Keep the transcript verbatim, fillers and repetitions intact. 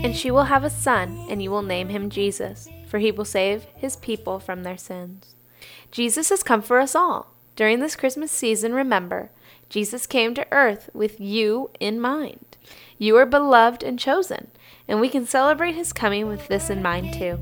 And she will have a son, and you will name him Jesus, for he will save his people from their sins. Jesus has come for us all. During this Christmas season, remember, Jesus came to earth with you in mind. You are beloved and chosen, and we can celebrate his coming with this in mind too.